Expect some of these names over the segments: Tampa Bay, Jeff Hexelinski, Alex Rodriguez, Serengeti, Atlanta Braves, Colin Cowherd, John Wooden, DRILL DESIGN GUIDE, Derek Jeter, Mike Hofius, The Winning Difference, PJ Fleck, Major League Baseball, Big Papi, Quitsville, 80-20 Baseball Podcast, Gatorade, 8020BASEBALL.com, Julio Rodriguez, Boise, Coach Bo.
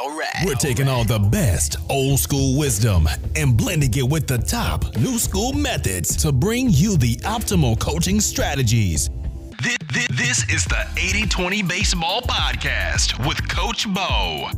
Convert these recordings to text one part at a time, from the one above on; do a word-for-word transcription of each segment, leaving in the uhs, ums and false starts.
All right. We're taking all the best old school wisdom and blending it with the top new school methods to bring you the optimal coaching strategies. This, this, this is the eighty twenty Baseball Podcast with Coach Bo.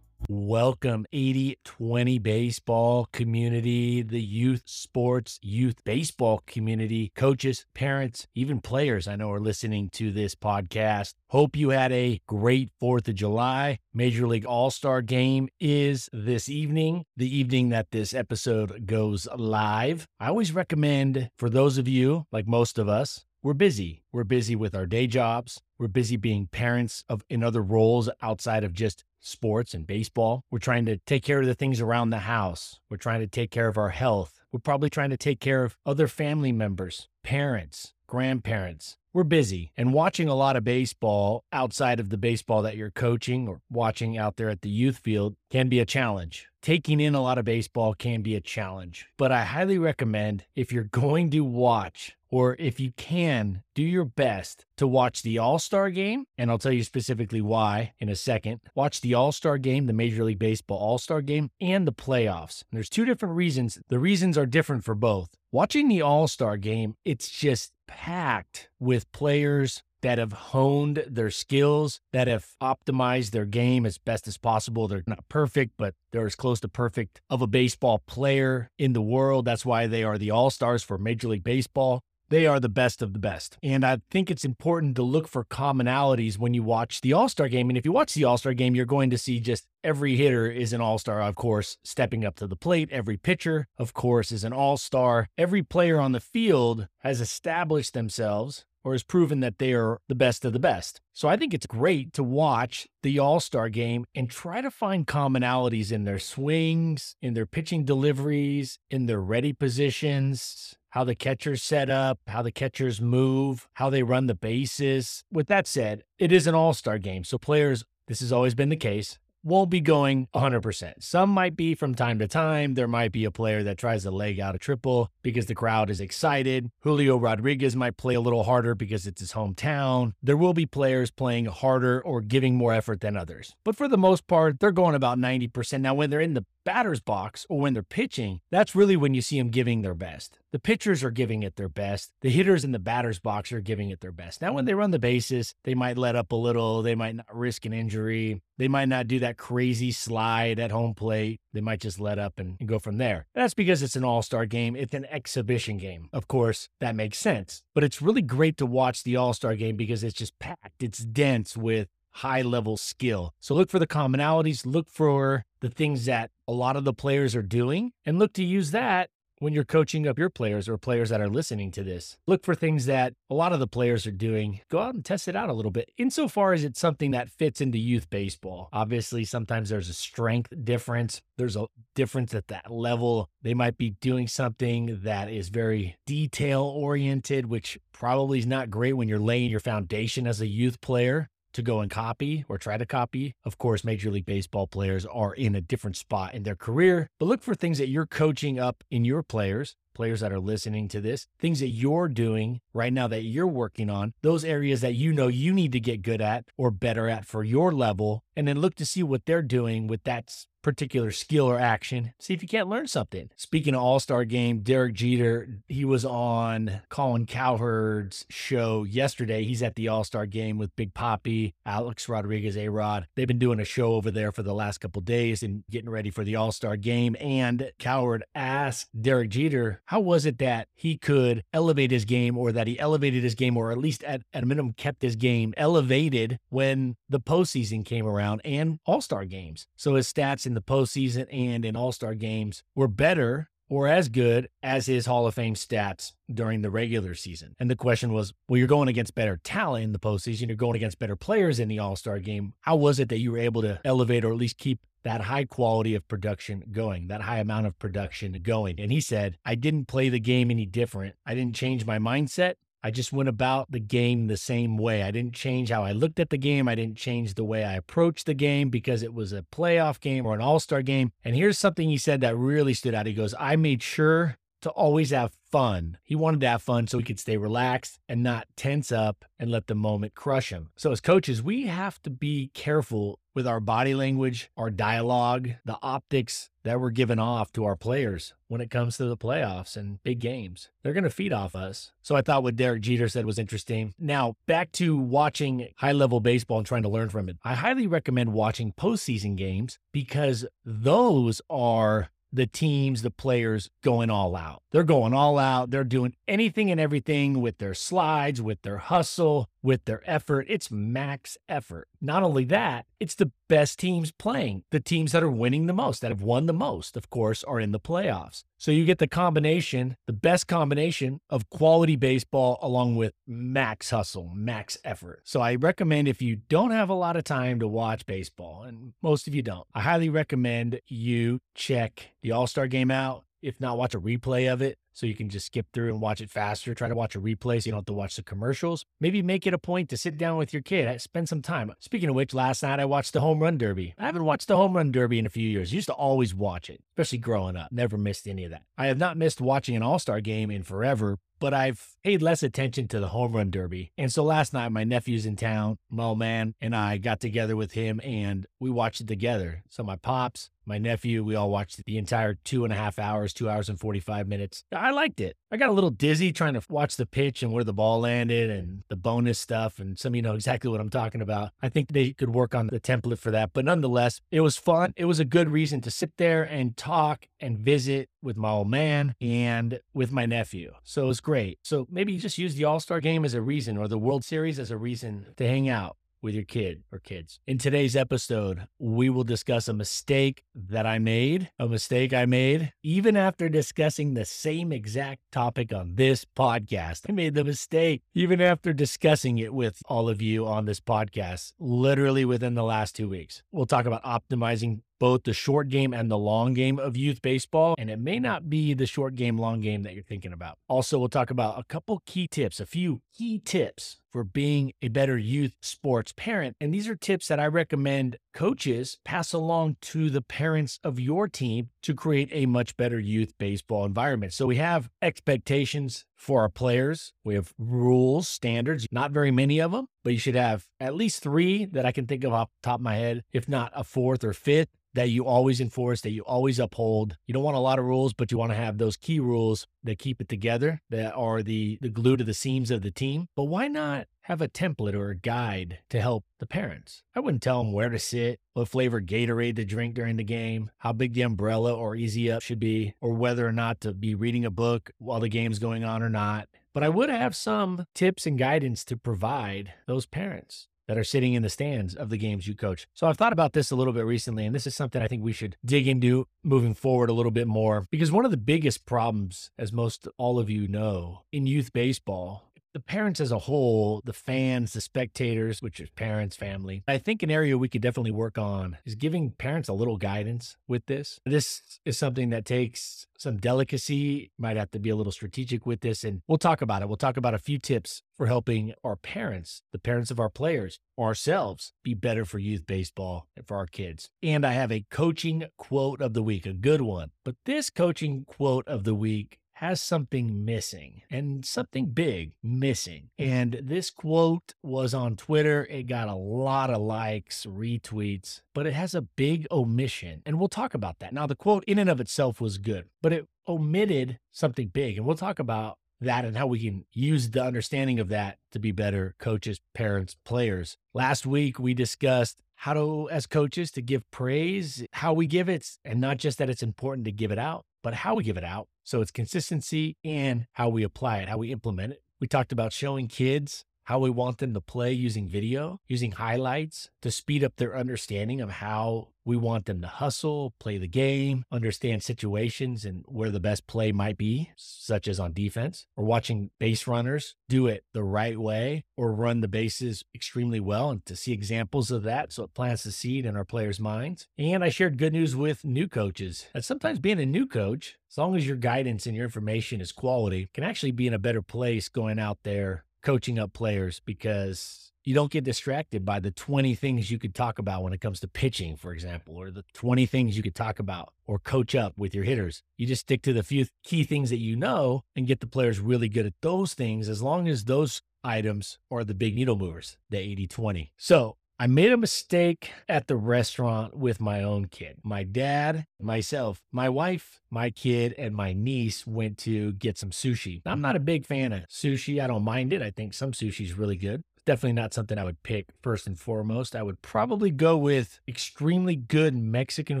Welcome, eighty twenty baseball community, the youth sports, youth baseball community, coaches, parents, even players I know are listening to this podcast. Hope you had a great fourth of July. Major League All-Star Game is this evening, the evening that this episode goes live. I always recommend for those of you, like most of us, we're busy. We're busy with our day jobs. We're busy being parents of in other roles outside of just sports and baseball. We're trying to take care of the things around the house. We're trying to take care of our health. We're probably trying to take care of other family members, parents, grandparents. We're busy, and watching a lot of baseball outside of the baseball that you're coaching or watching out there at the youth field can be a challenge. Taking in a lot of baseball can be a challenge, but I highly recommend if you're going to watch or if you can, do your best to watch the All-Star Game, and I'll tell you specifically why in a second. Watch the All-Star Game, the Major League Baseball All-Star Game, and the playoffs. And there's two different reasons. The reasons are different for both. Watching the All-Star Game, it's just packed with players that have honed their skills, that have optimized their game as best as possible. They're not perfect, but they're as close to perfect of a baseball player in the world. That's why they are the All-Stars for Major League Baseball. They are the best of the best. And I think it's important to look for commonalities when you watch the All-Star Game. And if you watch the All-Star Game, you're going to see just every hitter is an all-star, of course, stepping up to the plate. Every pitcher, of course, is an all-star. Every player on the field has established themselves or has proven that they are the best of the best. So I think it's great to watch the All-Star Game and try to find commonalities in their swings, in their pitching deliveries, in their ready positions, how the catchers set up, how the catchers move, how they run the bases. With that said, it is an all-star game. So players, this has always been the case, won't be going one hundred percent. Some might be from time to time. There might be a player that tries to leg out a triple because the crowd is excited. Julio Rodriguez might play a little harder because it's his hometown. There will be players playing harder or giving more effort than others. But for the most part, they're going about ninety percent. Now, when they're in the batter's box or when they're pitching, that's really when you see them giving their best. The pitchers are giving it their best. The hitters in the batter's box are giving it their best. Now, when they run the bases, they might let up a little. They might not risk an injury. They might not do that crazy slide at home plate. They might just let up and, and go from there. And that's because it's an all-star game. It's an exhibition game. Of course, that makes sense. But it's really great to watch the all-star game because it's just packed. It's dense with high-level skill. So look for the commonalities. Look for the things that a lot of the players are doing and look to use that when you're coaching up your players or players that are listening to this. Look for things that a lot of the players are doing. Go out and test it out a little bit insofar as it's something that fits into youth baseball. Obviously, sometimes there's a strength difference. There's a difference at that level. They might be doing something that is very detail-oriented, which probably is not great when you're laying your foundation as a youth player to go and copy or try to copy. Of course, Major League Baseball players are in a different spot in their career, but look for things that you're coaching up in your players, players that are listening to this, things that you're doing right now that you're working on, those areas that you know you need to get good at or better at for your level, and then look to see what they're doing with that particular skill or action. See if you can't learn something. Speaking of All-Star Game, Derek Jeter, he was on Colin Cowherd's show yesterday. He's at the All-Star Game with Big Papi, Alex Rodriguez, A-Rod. They've been doing a show over there for the last couple days and getting ready for the All-Star Game. And Cowherd asked Derek Jeter, how was it that he could elevate his game or that he elevated his game or at least at, at a minimum kept his game elevated when the postseason came around and All-Star Games. So his stats in the postseason and in all-star games were better or as good as his Hall of Fame stats during the regular season. And the question was, well, you're going against better talent in the postseason. You're going against better players in the all-star game. How was it that you were able to elevate or at least keep that high quality of production going, that high amount of production going? And he said, I didn't play the game any different. I didn't change my mindset. I just went about the game the same way. I didn't change how I looked at the game. I didn't change the way I approached the game because it was a playoff game or an all-star game. And here's something he said that really stood out. He goes, I made sure to always have fun. He wanted to have fun so he could stay relaxed and not tense up and let the moment crush him. So as coaches, we have to be careful with our body language, our dialogue, the optics that we're giving off to our players when it comes to the playoffs and big games. They're going to feed off us. So I thought what Derek Jeter said was interesting. Now, back to watching high-level baseball and trying to learn from it. I highly recommend watching postseason games because those are the teams, the players going all out. They're going all out. They're doing anything and everything with their slides, with their hustle, with their effort. It's max effort. Not only that, it's the best teams playing. The teams that are winning the most, that have won the most, of course, are in the playoffs. So you get the combination, the best combination of quality baseball along with max hustle, max effort. So I recommend, if you don't have a lot of time to watch baseball, and most of you don't, I highly recommend you check the All-Star game out. If not, watch a replay of it so you can just skip through and watch it faster. Try to watch a replay so you don't have to watch the commercials. Maybe make it a point to sit down with your kid, spend some time. Speaking of which, last night I watched the Home Run Derby. I haven't watched the Home Run Derby in a few years. I used to always watch it, especially growing up. Never missed any of that. I have not missed watching an All-Star game in forever, but I've paid less attention to the Home Run Derby. And so last night, my nephew's in town, Mo Man, and I got together with him and we watched it together. So my pops, my nephew, we all watched the entire two and a half hours, two hours and forty-five minutes. I liked it. I got a little dizzy trying to watch the pitch and where the ball landed and the bonus stuff. And some of you know exactly what I'm talking about. I think they could work on the template for that. But nonetheless, it was fun. It was a good reason to sit there and talk and visit with my old man and with my nephew. So it was great. So maybe you just use the All-Star game as a reason, or the World Series as a reason to hang out with your kid or kids. In today's episode, we will discuss a mistake that I made, a mistake I made, even after discussing the same exact topic on this podcast. I made the mistake even after discussing it with all of you on this podcast, literally within the last two weeks. We'll talk about optimizing both the short game and the long game of youth baseball. And it may not be the short game, long game that you're thinking about. Also, we'll talk about a couple key tips, a few key tips for being a better youth sports parent. And these are tips that I recommend coaches pass along to the parents of your team to create a much better youth baseball environment. So we have expectations for our players. We have rules, standards, not very many of them, but you should have at least three that I can think of off the top of my head, if not a fourth or fifth, that you always enforce, that you always uphold. You don't want a lot of rules, but you want to have those key rules that keep it together, that are the, the glue to the seams of the team. But why not have a template or a guide to help the parents? I wouldn't tell them where to sit, what flavor Gatorade to drink during the game, how big the umbrella or easy up should be, or whether or not to be reading a book while the game's going on or not. But I would have some tips and guidance to provide those parents that are sitting in the stands of the games you coach. So I've thought about this a little bit recently, and this is something I think we should dig into moving forward a little bit more, because one of the biggest problems, as most all of you know, in youth baseball, the parents as a whole, the fans, the spectators, which is parents, family, I think an area we could definitely work on is giving parents a little guidance with this. This is something that takes some delicacy, might have to be a little strategic with this, and we'll talk about it. We'll talk about a few tips for helping our parents, the parents of our players, ourselves, be better for youth baseball and for our kids. And I have a coaching quote of the week, a good one. But this coaching quote of the week has something missing, and something big missing. And this quote was on Twitter. It got a lot of likes, retweets, but it has a big omission. And we'll talk about that. Now, the quote in and of itself was good, but it omitted something big. And we'll talk about that and how we can use the understanding of that to be better coaches, parents, players. Last week, we discussed how to, as coaches, to give praise, how we give it, and not just that it's important to give it out, but how we give it out. So it's consistency and how we apply it, how we implement it. We talked about showing kids how we want them to play using video, using highlights to speed up their understanding of how we want them to hustle, play the game, understand situations and where the best play might be, such as on defense, or watching base runners do it the right way or run the bases extremely well, and to see examples of that so it plants the seed in our players' minds. And I shared good news with new coaches, that sometimes being a new coach, as long as your guidance and your information is quality, can actually be in a better place going out there coaching up players, because you don't get distracted by the twenty things you could talk about when it comes to pitching, for example, or the twenty things you could talk about or coach up with your hitters. You just stick to the few key things that you know and get the players really good at those things, as long as those items are the big needle movers, the eighty twenty. So I made a mistake at the restaurant with my own kid. My dad, myself, my wife, my kid, and my niece went to get some sushi. I'm not a big fan of sushi. I don't mind it. I think some sushi is really good. Definitely not something I would pick first and foremost. I would probably go with extremely good Mexican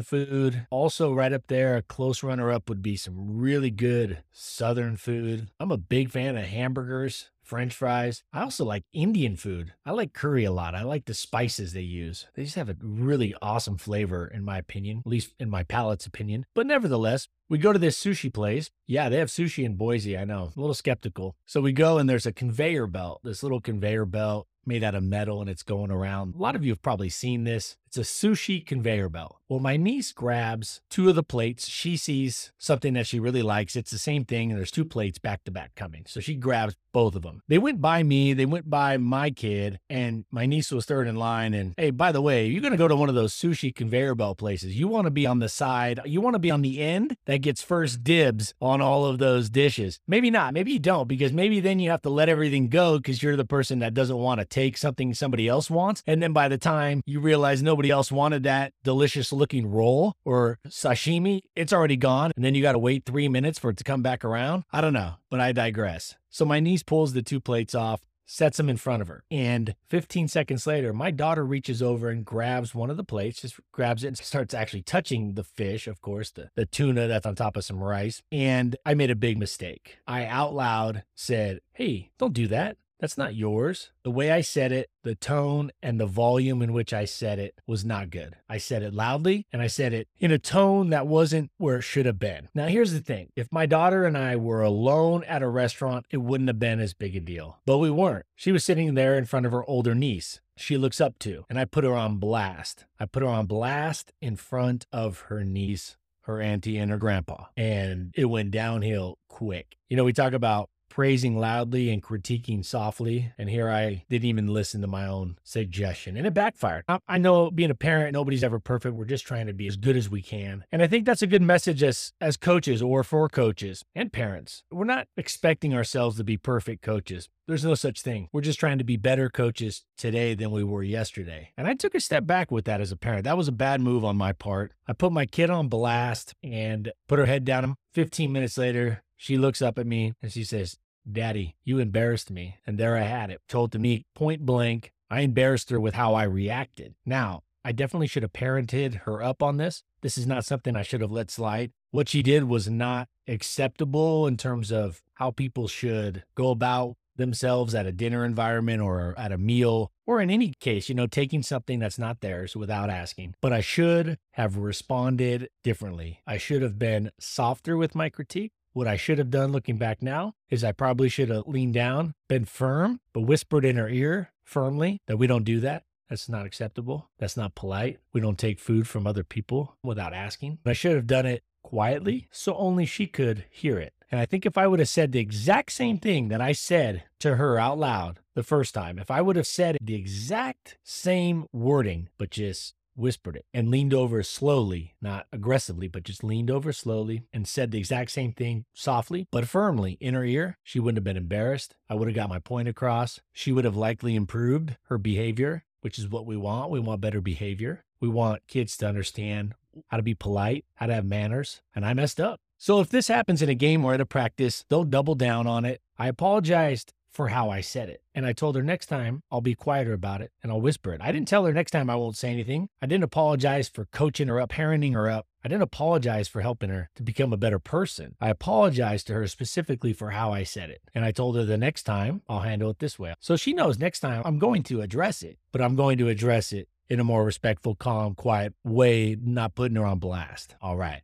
food. Also right up there, a close runner-up would be some really good Southern food. I'm a big fan of hamburgers, French fries. I also like Indian food. I like curry a lot. I like the spices they use. They just have a really awesome flavor, in my opinion, at least in my palate's opinion. But nevertheless, we go to this sushi place. Yeah, they have sushi in Boise. I know, a little skeptical. So we go and there's a conveyor belt, this little conveyor belt made out of metal, and it's going around. A lot of you have probably seen this. It's a sushi conveyor belt. Well, my niece grabs two of the plates. She sees something that she really likes. It's the same thing, and there's two plates back to back coming. So she grabs both of them. They went by me. They went by my kid, and my niece was third in line. And hey, by the way, you're going to go to one of those sushi conveyor belt places, you want to be on the side. You want to be on the end that gets first dibs on all of those dishes. Maybe not. Maybe you don't, because maybe then you have to let everything go because you're the person that doesn't want to take something somebody else wants. And then by the time you realize nobody else wanted that delicious looking roll or sashimi, it's already gone. And then you got to wait three minutes for it to come back around. I don't know, but I digress. So my niece pulls the two plates off, sets them in front of her. And fifteen seconds later, my daughter reaches over and grabs one of the plates, just grabs it and starts actually touching the fish, of course, the, the tuna that's on top of some rice. And I made a big mistake. I out loud said, "Hey, don't do that. That's not yours." The way I said it, the tone and the volume in which I said it was not good. I said it loudly, and I said it in a tone that wasn't where it should have been. Now, here's the thing. If my daughter and I were alone at a restaurant, it wouldn't have been as big a deal. But we weren't. She was sitting there in front of her older niece she looks up to, and I put her on blast. I put her on blast in front of her niece, her auntie, and her grandpa. And it went downhill quick. You know, we talk about praising loudly and critiquing softly. And here I didn't even listen to my own suggestion, and it backfired. I, I know, being a parent, nobody's ever perfect. We're just trying to be as good as we can. And I think that's a good message as, as coaches, or for coaches and parents. We're not expecting ourselves to be perfect coaches. There's no such thing. We're just trying to be better coaches today than we were yesterday. And I took a step back with that as a parent. That was a bad move on my part. I put my kid on blast and put her head down. fifteen minutes later, she looks up at me and she says, "Daddy, you embarrassed me." And there I had it, told to me point blank. I embarrassed her with how I reacted. Now, I definitely should have parented her up on this. This is not something I should have let slide. What she did was not acceptable in terms of how people should go about themselves at a dinner environment or at a meal, or in any case, you know, taking something that's not theirs without asking. But I should have responded differently. I should have been softer with my critique. What I should have done looking back now is I probably should have leaned down, been firm, but whispered in her ear firmly that we don't do that. That's not acceptable. That's not polite. We don't take food from other people without asking. But I should have done it quietly so only she could hear it. And I think if I would have said the exact same thing that I said to her out loud the first time, if I would have said the exact same wording, but just whispered it and leaned over slowly, not aggressively, but just leaned over slowly and said the exact same thing softly, but firmly in her ear, she wouldn't have been embarrassed. I would have got my point across. She would have likely improved her behavior, which is what we want. We want better behavior. We want kids to understand how to be polite, how to have manners. And I messed up. So if this happens in a game or at a practice, they'll double down on it. I apologized for how I said it. And I told her next time I'll be quieter about it and I'll whisper it. I didn't tell her next time I won't say anything. I didn't apologize for coaching her up, parenting her up. I didn't apologize for helping her to become a better person. I apologized to her specifically for how I said it. And I told her the next time I'll handle it this way. So she knows next time I'm going to address it, but I'm going to address it in a more respectful, calm, quiet way, not putting her on blast. All right.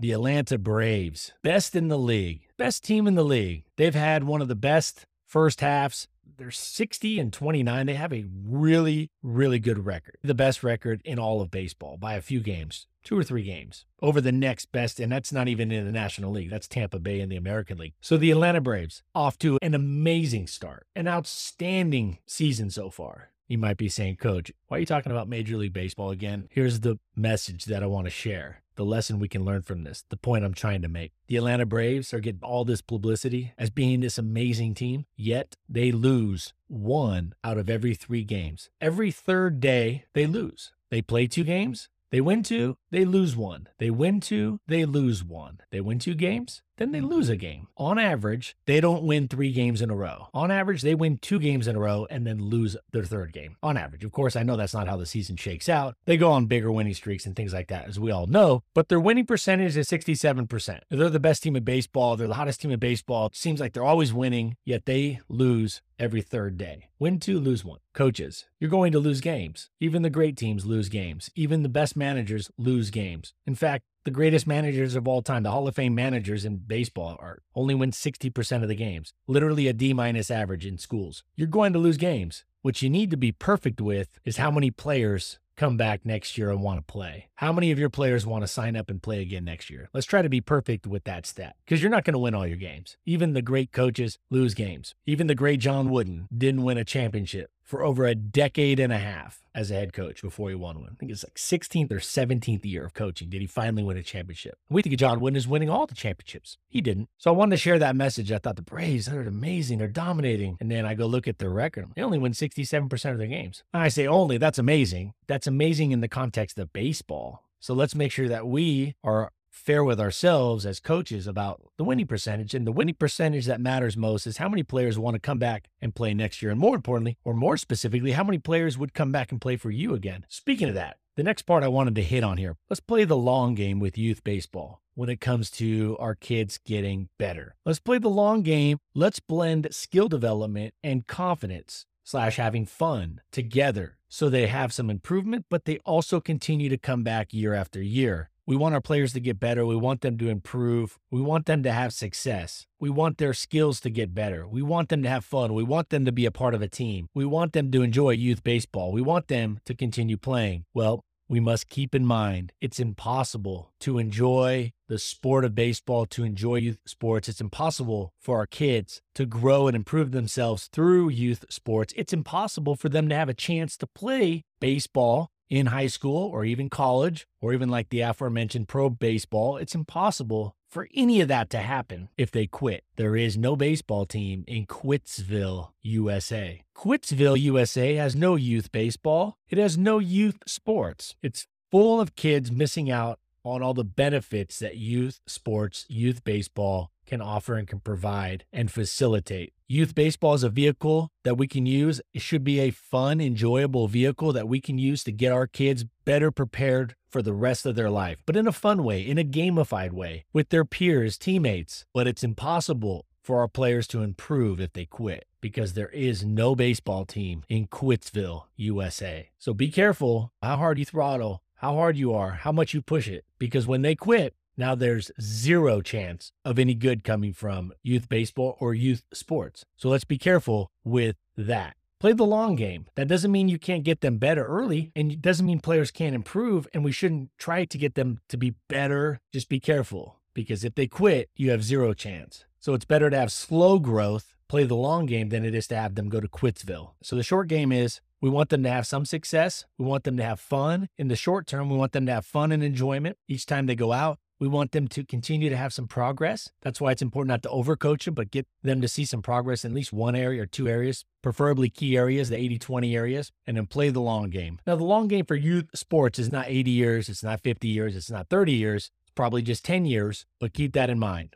The Atlanta Braves, best in the league, best team in the league. They've had one of the best first halves. They're sixty and twenty-nine. They have a really, really good record. The best record in all of baseball by a few games, two or three games over the next best. And that's not even in the National League. That's Tampa Bay in the American League. So the Atlanta Braves off to an amazing start, an outstanding season so far. You might be saying, Coach, why are you talking about Major League Baseball again? Here's the message that I want to share, the lesson we can learn from this, the point I'm trying to make. The Atlanta Braves are getting all this publicity as being this amazing team, yet they lose one out of every three games. Every third day, they lose. They play two games. They win two, they lose one. They win two, they lose one. They win two games, then they lose a game. On average, they don't win three games in a row. On average, they win two games in a row and then lose their third game. On average. Of course, I know that's not how the season shakes out. They go on bigger winning streaks and things like that, as we all know, but their winning percentage is sixty-seven percent. They're the best team in baseball. They're the hottest team in baseball. It seems like they're always winning, yet they lose every third day. Win two, lose one. Coaches, you're going to lose games. Even the great teams lose games. Even the best managers lose games. In fact, the greatest managers of all time, the Hall of Fame managers in baseball, are only win sixty percent of the games. Literally a D minus average in schools. You're going to lose games. What you need to be perfect with is how many players come back next year and want to play. How many of your players want to sign up and play again next year? Let's try to be perfect with that stat, because you're not going to win all your games. Even the great coaches lose games. Even the great John Wooden didn't win a championship for over a decade and a half as a head coach before he won one. I think it's like sixteenth or seventeenth year of coaching did he finally win a championship. We think John Wooden is winning all the championships. He didn't. So I wanted to share that message. I thought the Braves, they're amazing. They're dominating. And then I go look at their record. They only win sixty-seven percent of their games. And I say only, that's amazing. That's amazing in the context of baseball. So let's make sure that we are fair with ourselves as coaches about the winning percentage. And the winning percentage that matters most is how many players want to come back and play next year. And more importantly, or more specifically, how many players would come back and play for you again? Speaking of that, the next part I wanted to hit on here, let's play the long game with youth baseball when it comes to our kids getting better. Let's play the long game. Let's blend skill development and confidence slash having fun together so they have some improvement, but they also continue to come back year after year. We want our players to get better. We want them to improve. We want them to have success. We want their skills to get better. We want them to have fun. We want them to be a part of a team. We want them to enjoy youth baseball. We want them to continue playing. Well, we must keep in mind, it's impossible to enjoy the sport of baseball, to enjoy youth sports. It's impossible for our kids to grow and improve themselves through youth sports. It's impossible for them to have a chance to play baseball in high school or even college, or even like the aforementioned pro baseball. It's impossible for any of that to happen if they quit. There is no baseball team in Quitsville, U S A. Quitsville, U S A has no youth baseball. It has no youth sports. It's full of kids missing out on all the benefits that youth sports, youth baseball can offer and can provide and facilitate. Youth baseball is a vehicle that we can use. It should be a fun, enjoyable vehicle that we can use to get our kids better prepared for the rest of their life, but in a fun way, in a gamified way, with their peers, teammates. But it's impossible for our players to improve if they quit, because there is no baseball team in Quitsville, U S A. So be careful how hard you throttle, how hard you are, how much you push it, because when they quit, now there's zero chance of any good coming from youth baseball or youth sports. So let's be careful with that. Play the long game. That doesn't mean you can't get them better early, and it doesn't mean players can't improve, and we shouldn't try to get them to be better. Just be careful, because if they quit, you have zero chance. So it's better to have slow growth, play the long game, than it is to have them go to Quitsville. So the short game is, we want them to have some success. We want them to have fun. In the short term, we want them to have fun and enjoyment each time they go out. We want them to continue to have some progress. That's why it's important not to overcoach them, but get them to see some progress in at least one area or two areas, preferably key areas, the eighty twenty areas, and then play the long game. Now, the long game for youth sports is not eighty years. It's not fifty years. It's not thirty years. It's probably just ten years, but keep that in mind.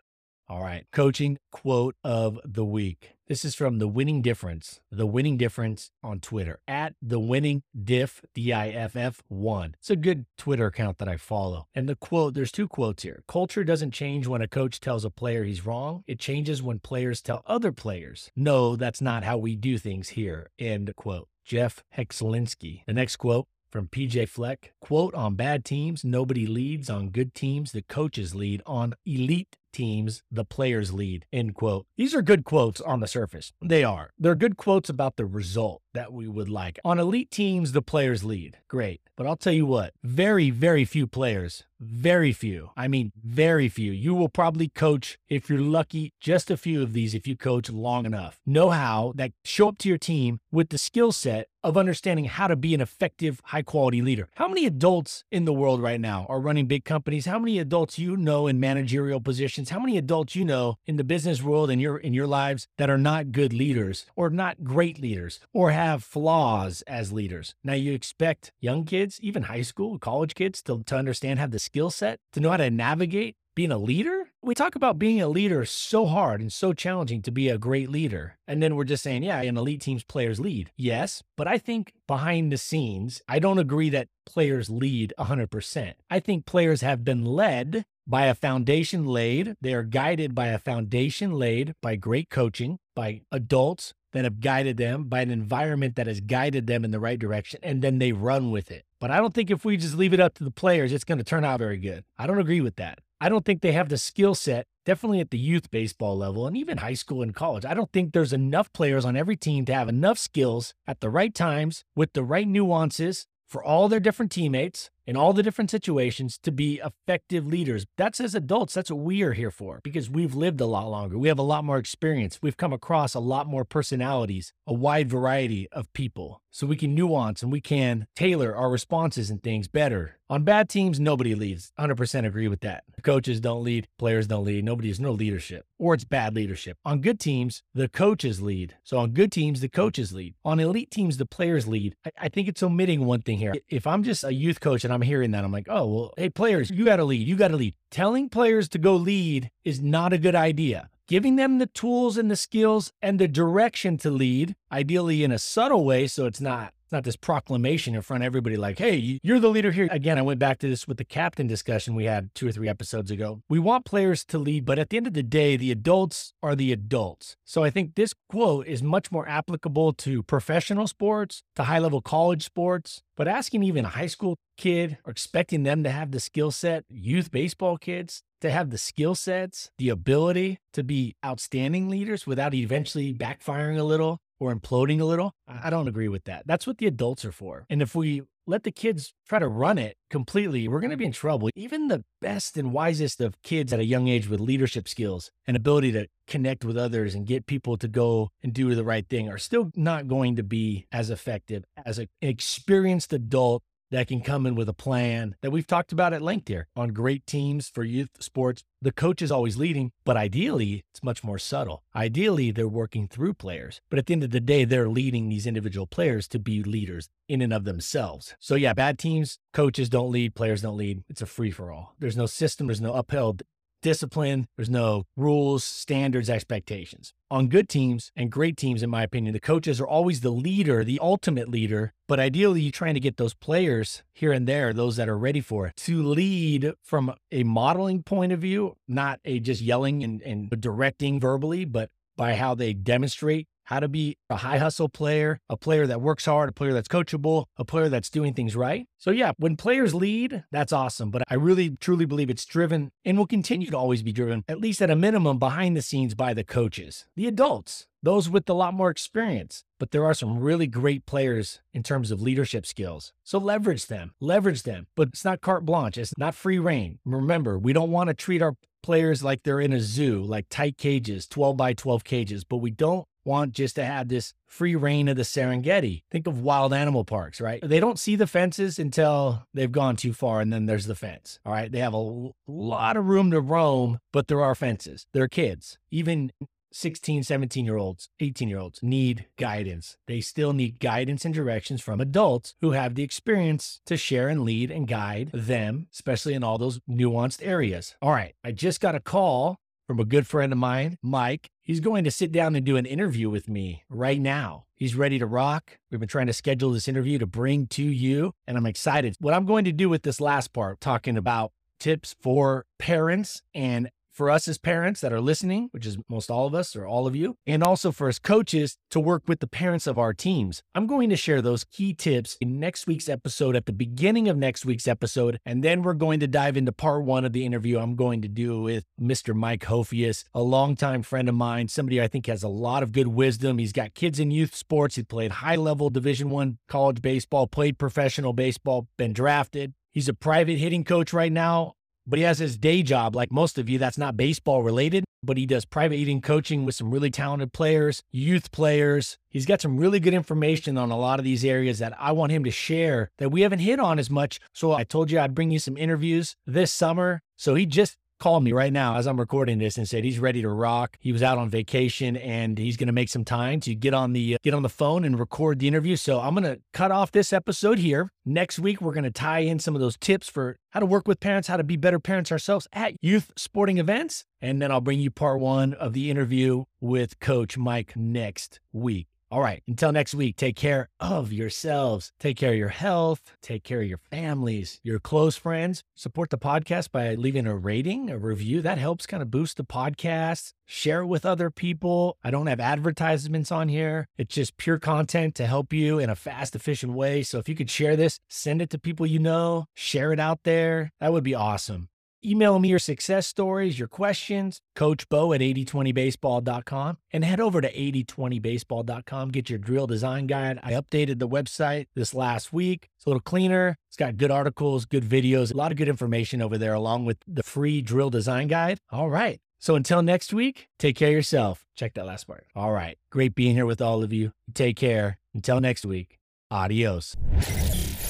All right. Coaching quote of the week. This is from The Winning Difference, The Winning Difference on Twitter, at The Winning Diff, D I F F one. It's a good Twitter account that I follow. And the quote, there's two quotes here. Culture doesn't change when a coach tells a player he's wrong. It changes when players tell other players, no, that's not how we do things here, end quote. Jeff Hexelinski. The next quote, from P J Fleck, quote, on bad teams, nobody leads. On good teams, the coaches lead. On elite teams, the players lead, end quote. These are good quotes on the surface. They are. They're good quotes about the result. that we would like. On elite teams, the players lead. Great. But I'll tell you what, very, very few players, very few, I mean, very few. You will probably coach, if you're lucky, just a few of these if you coach long enough. Know how that show up to your team with the skill set of understanding how to be an effective, high-quality leader. How many adults in the world right now are running big companies? How many adults you know in managerial positions? How many adults you know in the business world and your in your lives that are not good leaders or not great leaders or have flaws as leaders? Now, you expect young kids, even high school, college kids, to, to understand, have the skill set, to know how to navigate being a leader? We talk about being a leader so hard and so challenging to be a great leader. And then we're just saying, yeah, an elite team's players lead. Yes, but I think behind the scenes, I don't agree that players lead one hundred percent. I think players have been led by a foundation laid. They are guided by a foundation laid by great coaching, by adults that have guided them, by an environment that has guided them in the right direction, and then they run with it. But I don't think if we just leave it up to the players, it's going to turn out very good. I don't agree with that. I don't think they have the skill set, definitely at the youth baseball level and even high school and college. I don't think there's enough players on every team to have enough skills at the right times with the right nuances for all their different teammates in all the different situations to be effective leaders. That's as adults, that's what we are here for, because we've lived a lot longer. We have a lot more experience. We've come across a lot more personalities, a wide variety of people. So we can nuance and we can tailor our responses and things better. On bad teams, nobody leads. one hundred percent agree with that. Coaches don't lead, players don't lead, nobody's no leadership, or it's bad leadership. On good teams, the coaches lead. So on good teams, the coaches lead. On elite teams, the players lead. I, I think it's omitting one thing here. If I'm just a youth coach and I'm hearing that, I'm like, oh, well, hey, players, you got to lead. You got to lead. Telling players to go lead is not a good idea. Giving them the tools and the skills and the direction to lead, ideally in a subtle way, so it's not it's not this proclamation in front of everybody like, hey, you're the leader here. Again, I went back to this with the captain discussion we had two or three episodes ago. We want players to lead, but at the end of the day, the adults are the adults. So I think this quote is much more applicable to professional sports, to high-level college sports, but asking even a high school kid or expecting them to have the skill set, youth baseball kids, to have the skill sets, the ability to be outstanding leaders without eventually backfiring a little or imploding a little, I don't agree with that. That's what the adults are for. And if we let the kids try to run it completely, we're going to be in trouble. Even the best and wisest of kids at a young age with leadership skills and ability to connect with others and get people to go and do the right thing are still not going to be as effective as an experienced adult that can come in with a plan that we've talked about at length here. On great teams for youth sports, the coach is always leading, but ideally, it's much more subtle. Ideally, they're working through players, but at the end of the day, they're leading these individual players to be leaders in and of themselves. So yeah, bad teams, coaches don't lead, players don't lead. It's a free-for-all. There's no system, there's no upheld discipline, there's no rules, standards, expectations. On good teams and great teams, in my opinion, the coaches are always the leader, the ultimate leader, but ideally you're trying to get those players here and there, those that are ready for it, to lead from a modeling point of view, not a just yelling and, and directing verbally, but by how they demonstrate how to be a high hustle player, a player that works hard, a player that's coachable, a player that's doing things right. So yeah, when players lead, that's awesome. But I really, truly believe it's driven and will continue to always be driven, at least at a minimum, behind the scenes by the coaches, the adults, those with a lot more experience. But there are some really great players in terms of leadership skills. So leverage them, leverage them. But it's not carte blanche. It's not free reign. Remember, we don't want to treat our players like they're in a zoo, like tight cages, twelve by twelve cages, but we don't want just to have this free reign of the Serengeti. Think of wild animal parks, right? They don't see the fences until they've gone too far, and then there's the fence, all right? They have a lot of room to roam, but there are fences. They're kids. Even sixteen, seventeen-year-olds, eighteen-year-olds need guidance. They still need guidance and directions from adults who have the experience to share and lead and guide them, especially in all those nuanced areas. All right, I just got a call from a good friend of mine, Mike. He's going to sit down and do an interview with me right now. He's ready to rock. We've been trying to schedule this interview to bring to you, and I'm excited. What I'm going to do with this last part, talking about tips for parents and for us as parents that are listening, which is most all of us or all of you, and also for us coaches to work with the parents of our teams. I'm going to share those key tips in next week's episode, at the beginning of next week's episode, and then we're going to dive into part one of the interview I'm going to do with Mister Mike Hofius, a longtime friend of mine, somebody I think has a lot of good wisdom. He's got kids in youth sports. He played high-level Division I college baseball, played professional baseball, been drafted. He's a private hitting coach right now, but he has his day job, like most of you, that's not baseball related, but he does private hitting coaching with some really talented players, youth players. He's got some really good information on a lot of these areas that I want him to share that we haven't hit on as much. So I told you I'd bring you some interviews this summer. So he just called me right now as I'm recording this and said he's ready to rock. He was out on vacation and he's going to make some time to get on the uh, get on the phone and record the interview. So I'm going to cut off this episode here. Next week, we're going to tie in some of those tips for how to work with parents, how to be better parents ourselves at youth sporting events. And then I'll bring you part one of the interview with Coach Mike next week. All right. Until next week, take care of yourselves. Take care of your health. Take care of your families, your close friends. Support the podcast by leaving a rating, a review. That helps kind of boost the podcast. Share it with other people. I don't have advertisements on here. It's just pure content to help you in a fast, efficient way. So if you could share this, send it to people you know, share it out there. That would be awesome. Email me your success stories, your questions, coachbo at eighty twenty baseball dot com, and head over to eighty twenty baseball dot com. Get your drill design guide. I updated the website this last week. It's a little cleaner. It's got good articles, good videos, a lot of good information over there, along with the free drill design guide. All right. So until next week, take care of yourself. Check that last part. All right. Great being here with all of you. Take care. Until next week, adios.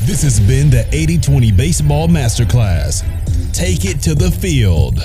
This has been the eighty twenty Baseball Masterclass. Take it to the field.